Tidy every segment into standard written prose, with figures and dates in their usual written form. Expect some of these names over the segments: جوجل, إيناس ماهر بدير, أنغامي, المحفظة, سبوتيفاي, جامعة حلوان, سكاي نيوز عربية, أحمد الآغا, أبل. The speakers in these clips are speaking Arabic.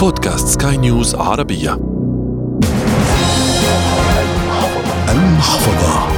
بودكاست سكاي نيوز عربية. المحفظة.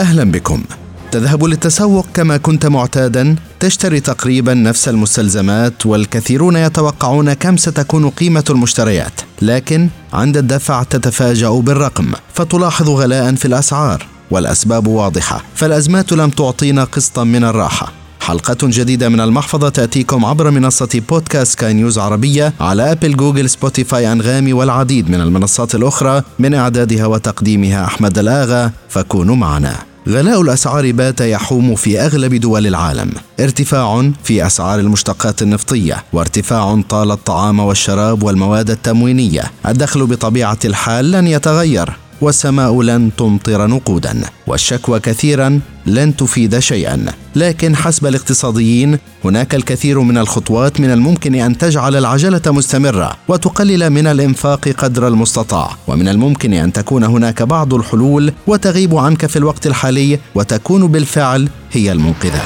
أهلا بكم. تذهب للتسوق كما كنت معتادا، تشتري تقريبا نفس المستلزمات، والكثيرون يتوقعون كم ستكون قيمة المشتريات، لكن عند الدفع تتفاجأ بالرقم، فتلاحظ غلاء في الأسعار، والأسباب واضحة، فالأزمات لم تعطينا قسطا من الراحة. حلقة جديدة من المحفظة تأتيكم عبر منصة بودكاست سكاي نيوز عربية على أبل، جوجل، سبوتيفاي، أنغامي والعديد من المنصات الأخرى. من إعدادها وتقديمها أحمد الآغا، فكونوا معنا. غلاء الأسعار بات يحوم في أغلب دول العالم، ارتفاع في أسعار المشتقات النفطية، وارتفاع طال الطعام والشراب والمواد التموينية. الدخل بطبيعة الحال لن يتغير، والسماء لن تمطر نقودا، والشكوى كثيرا لن تفيد شيئا. لكن حسب الاقتصاديين هناك الكثير من الخطوات من الممكن أن تجعل العجلة مستمرة وتقلل من الإنفاق قدر المستطاع، ومن الممكن أن تكون هناك بعض الحلول وتغيب عنك في الوقت الحالي وتكون بالفعل هي المنقذة.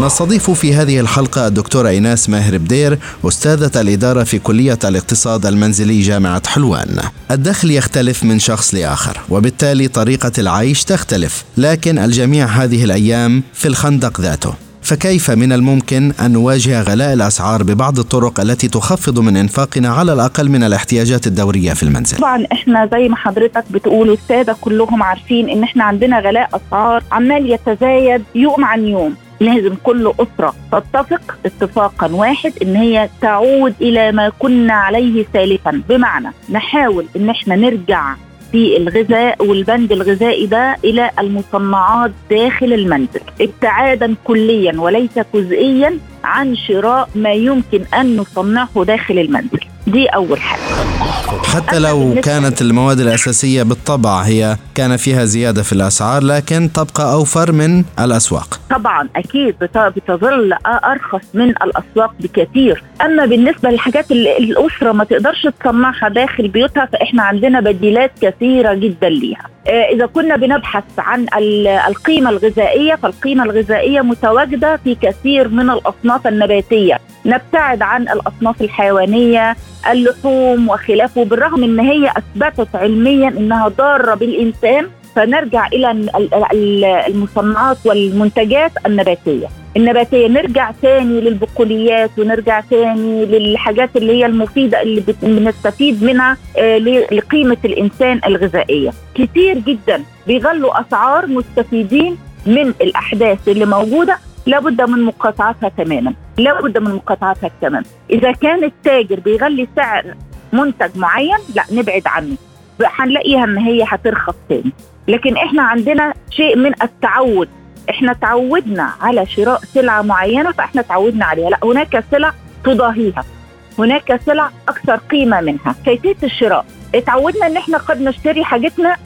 نستضيف في هذه الحلقة الدكتورة إيناس ماهر بدير، أستاذة الإدارة في كلية الاقتصاد المنزلي جامعة حلوان. الدخل يختلف من شخص لآخر، وبالتالي طريقة العيش تختلف، لكن الجميع هذه الأيام في الخندق ذاته، فكيف من الممكن أن نواجه غلاء الأسعار ببعض الطرق التي تخفض من إنفاقنا على الأقل من الاحتياجات الدورية في المنزل؟ طبعا إحنا زي ما حضرتك بتقول، السادة كلهم عارفين إن إحنا عندنا غلاء أسعار عمال يتزايد يوم عن يوم. لازم كل أسرة تتفق اتفاقا واحد إن هي تعود إلى ما كنا عليه سالفا، بمعنى نحاول إن إحنا نرجع في الغذاء والبند الغذائي ده إلى المصنعات داخل المنزل، ابتعادا كليا وليس جزئيا عن شراء ما يمكن أن نصنعه داخل المنزل. دي أول حاجة. حتى لو كانت المواد الأساسية بالطبع هي كان فيها زيادة في الأسعار، لكن تبقى أوفر من الأسواق. طبعا أكيد بتظل أرخص من الأسواق بكثير. أما بالنسبة للحاجات اللي الأسرة ما تقدرش تصنعها داخل بيوتها، فإحنا عندنا بديلات كثيرة جدا ليها. إذا كنا بنبحث عن القيمة الغذائية، فالقيمة الغذائية متواجدة في كثير من الأصناف النباتية. نبتعد عن الأصناف الحيوانية، اللحوم وخلافه، بالرغم إن هي أثبتت علميا إنها ضارة بالإنسان، فنرجع إلى المصنعات والمنتجات النباتية. نرجع تاني للبقوليات، ونرجع تاني للحاجات اللي هي المفيدة اللي بنستفيد منها لقيمة الإنسان الغذائية. كتير جدا بيغلوا أسعار مستفيدين من الأحداث اللي موجودة، لابد من مقاطعتها تماما. إذا كان التاجر بيغلي سعر منتج معين، لا نبعد عنه، هنلاقيها إن هي هترخص تاني. لكن إحنا عندنا شيء من التعود، إحنا تعودنا على شراء سلعة معينة فإحنا تعودنا عليها. لا، هناك سلع تضاهيها، هناك سلع أكثر قيمة منها. كيفية الشراء، تعودنا إن إحنا قد نشتري حاجتنا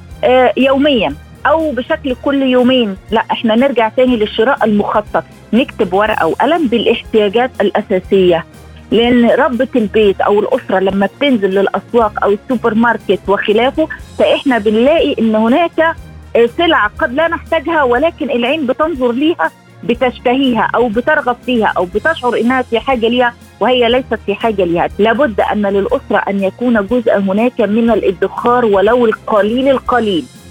يوميا أو بشكل كل يومين. لا، إحنا نرجع تاني للشراء المخطط، نكتب ورقة وقلم بالاحتياجات الأساسية، لأن ربة البيت أو الأسرة لما بتنزل للأسواق أو السوبر ماركت وخلافه، فإحنا بنلاقي إن هناك سلعة قد لا نحتاجها، ولكن العين بتنظر ليها، بتشتهيها أو بترغب فيها أو بتشعر إنها في حاجة ليها وهي ليست في حاجة ليها. لابد أن للأسرة أن يكون جزء هناك من الادخار، ولو القليل.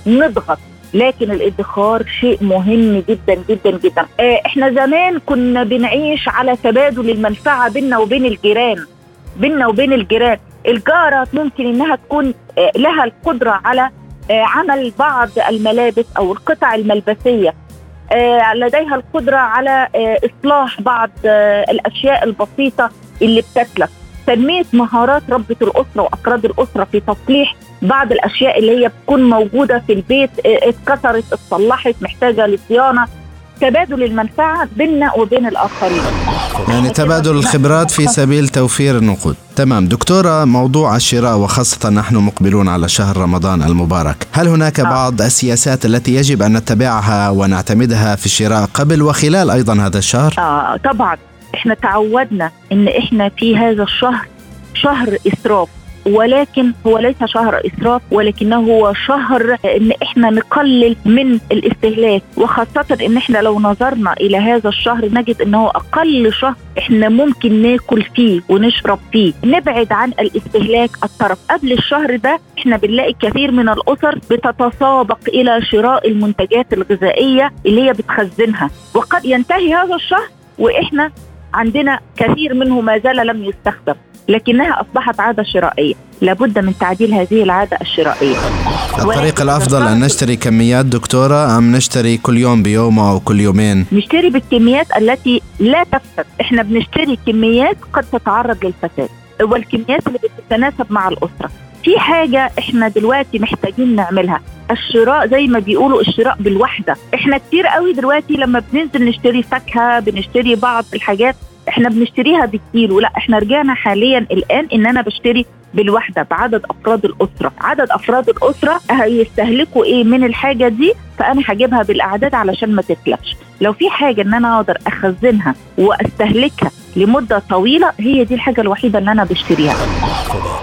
نضغط، لكن الادخار شيء مهم جدا جدا جدا. احنا زمان كنا بنعيش على تبادل المنفعة بيننا وبين الجيران. الجارة ممكن انها تكون لها القدرة على عمل بعض الملابس او القطع الملبسية، لديها القدرة على اصلاح بعض الاشياء البسيطة اللي بتتلف. تنمية مهارات ربة الأسرة وأفراد الأسرة في تصليح بعض الأشياء اللي هي بتكون موجودة في البيت، اتكسرت، اتصلحت، محتاجة لصيانة. تبادل المنفعة بيننا وبين الآخرين، يعني تبادل الخبرات في سبيل توفير النقود. تمام دكتورة، موضوع الشراء وخاصة نحن مقبلون على شهر رمضان المبارك، هل هناك بعض السياسات التي يجب أن نتبعها ونعتمدها في الشراء قبل وخلال أيضا هذا الشهر؟ طبعا احنا تعودنا ان احنا في هذا الشهر شهر إسراف، ولكن هو ليس شهر إسراف، ولكنه هو شهر إن إحنا نقلل من الاستهلاك، وخاصة إن إحنا لو نظرنا إلى هذا الشهر نجد إنه أقل شهر إحنا ممكن ناكل فيه ونشرب فيه، نبعد عن الاستهلاك الطرف. قبل الشهر ده إحنا بنلاقي كثير من الأسر بتتسابق إلى شراء المنتجات الغذائية اللي هي بتخزنها، وقد ينتهي هذا الشهر وإحنا عندنا كثير منه ما زال لم يستخدم، لكنها أصبحت عادة شرائية. لابد من تعديل هذه العادة الشرائية. الطريقة الأفضل أن نشتري كميات دكتورة أم نشتري كل يوم بيوم أو كل يومين؟ نشتري بالكميات التي لا تفسد. إحنا بنشتري كميات قد تتعرض للفساد، والكميات اللي بتتناسب مع الأسرة. في حاجة إحنا دلوقتي محتاجين نعملها، الشراء زي ما بيقولوا الشراء بالوحدة. إحنا كتير قوي دلوقتي لما بننزل نشتري فاكهة، بنشتري بعض الحاجات احنا بنشتريها بالكيلو، لا احنا رجعنا حاليا الان ان انا بشتري بالوحدة بعدد افراد الاسرة. عدد افراد الاسرة هيستهلكوا ايه من الحاجة دي، فانا هجيبها بالاعداد علشان ما تتلفش. لو في حاجة ان انا اقدر اخزنها واستهلكها لمدة طويلة، هي دي الحاجة الوحيدة اللي أنا بشتريها.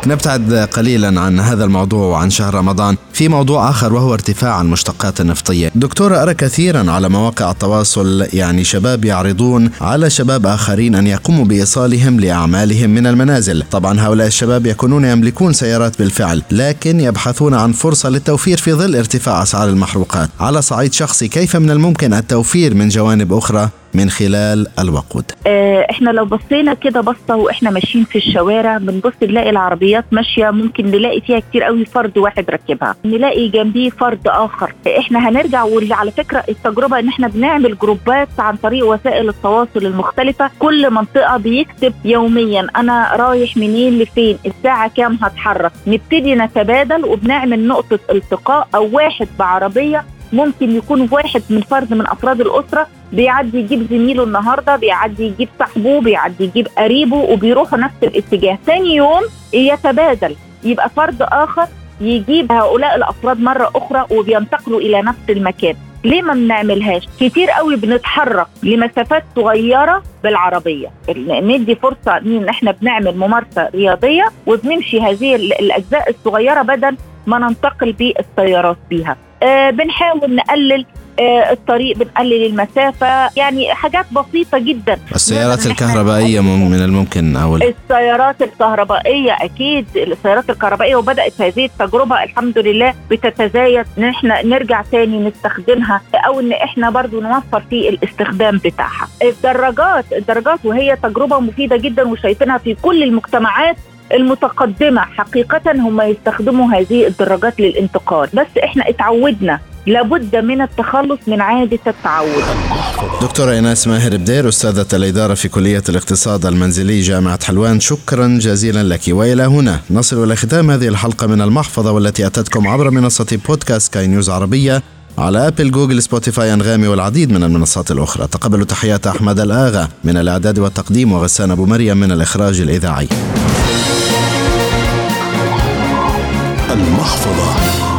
نبتعد قليلا عن هذا الموضوع وعن شهر رمضان في موضوع آخر، وهو ارتفاع المشتقات النفطية. دكتورة، أرى كثيرا على مواقع التواصل يعني شباب يعرضون على شباب آخرين أن يقوموا بإيصالهم لأعمالهم من المنازل. طبعا هؤلاء الشباب يكونون يملكون سيارات بالفعل، لكن يبحثون عن فرصة للتوفير في ظل ارتفاع أسعار المحروقات. على صعيد شخصي، كيف من الممكن التوفير من جوانب أخرى من خلال الوقود؟ احنا لو بصينا كده بصة واحنا ماشيين في الشوارع، بنبص نلاقي العربيات ماشية، ممكن نلاقي فيها كتير قوي فرد واحد ركبها، نلاقي جنبيه فرد آخر. احنا هنرجع، وعلى فكرة التجربة ان احنا بنعمل جروبات عن طريق وسائل التواصل المختلفة، كل منطقة بيكتب يوميا انا رايح منين لفين، الساعة كام هتحرك، نبتدي نتبادل وبنعمل نقطة التقاء، او واحد بعربية ممكن يكون واحد من فرد من أفراد الأسرة بيعدي يجيب زميله النهاردة، بيعدي يجيب صاحبه، بيعدي يجيب قريبه، وبيروحوا نفس الاتجاه. ثاني يوم يتبادل، يبقى فرد آخر يجيب هؤلاء الأفراد مرة أخرى وبينتقلوا إلى نفس المكان. ليه ما بنعملهاش؟ كتير قوي بنتحرك لمسافات صغيرة بالعربية. ندي فرصة ان احنا بنعمل ممارسة رياضية وبنمشي هذه الأجزاء الصغيرة بدل ما ننتقل بالسيارات بيها. بنحاول نقلل الطريق، بنقلل المسافة، يعني حاجات بسيطة جدا. السيارات الكهربائية من الممكن أول. السيارات الكهربائية أكيد، السيارات الكهربائية وبدأت هذه التجربة الحمد لله بتتزايد، إن إحنا نرجع تاني نستخدمها، أو إن إحنا برضو نوفر في الاستخدام بتاعها. الدراجات وهي تجربة مفيدة جدا، وشايفينها في كل المجتمعات المتقدمة حقيقة، هم يستخدموا هذه الدراجات للانتقال. بس إحنا اتعودنا، لابد من التخلص من عادة التعود. دكتورة إيناس ماهر بدير، أستاذة الإدارة في كلية الاقتصاد المنزلي جامعة حلوان، شكرا جزيلا لك. وإلى هنا نصل إلى ختام هذه الحلقة من المحفظة، والتي أتتكم عبر منصة بودكاست سكاي نيوز عربية على أبل، جوجل، سبوتيفاي، أنغامي والعديد من المنصات الأخرى. تقبلوا تحيات أحمد الآغا من الإعداد والتقديم، وغسان أبو مريم من الإخراج الإذاعي. المحفظة.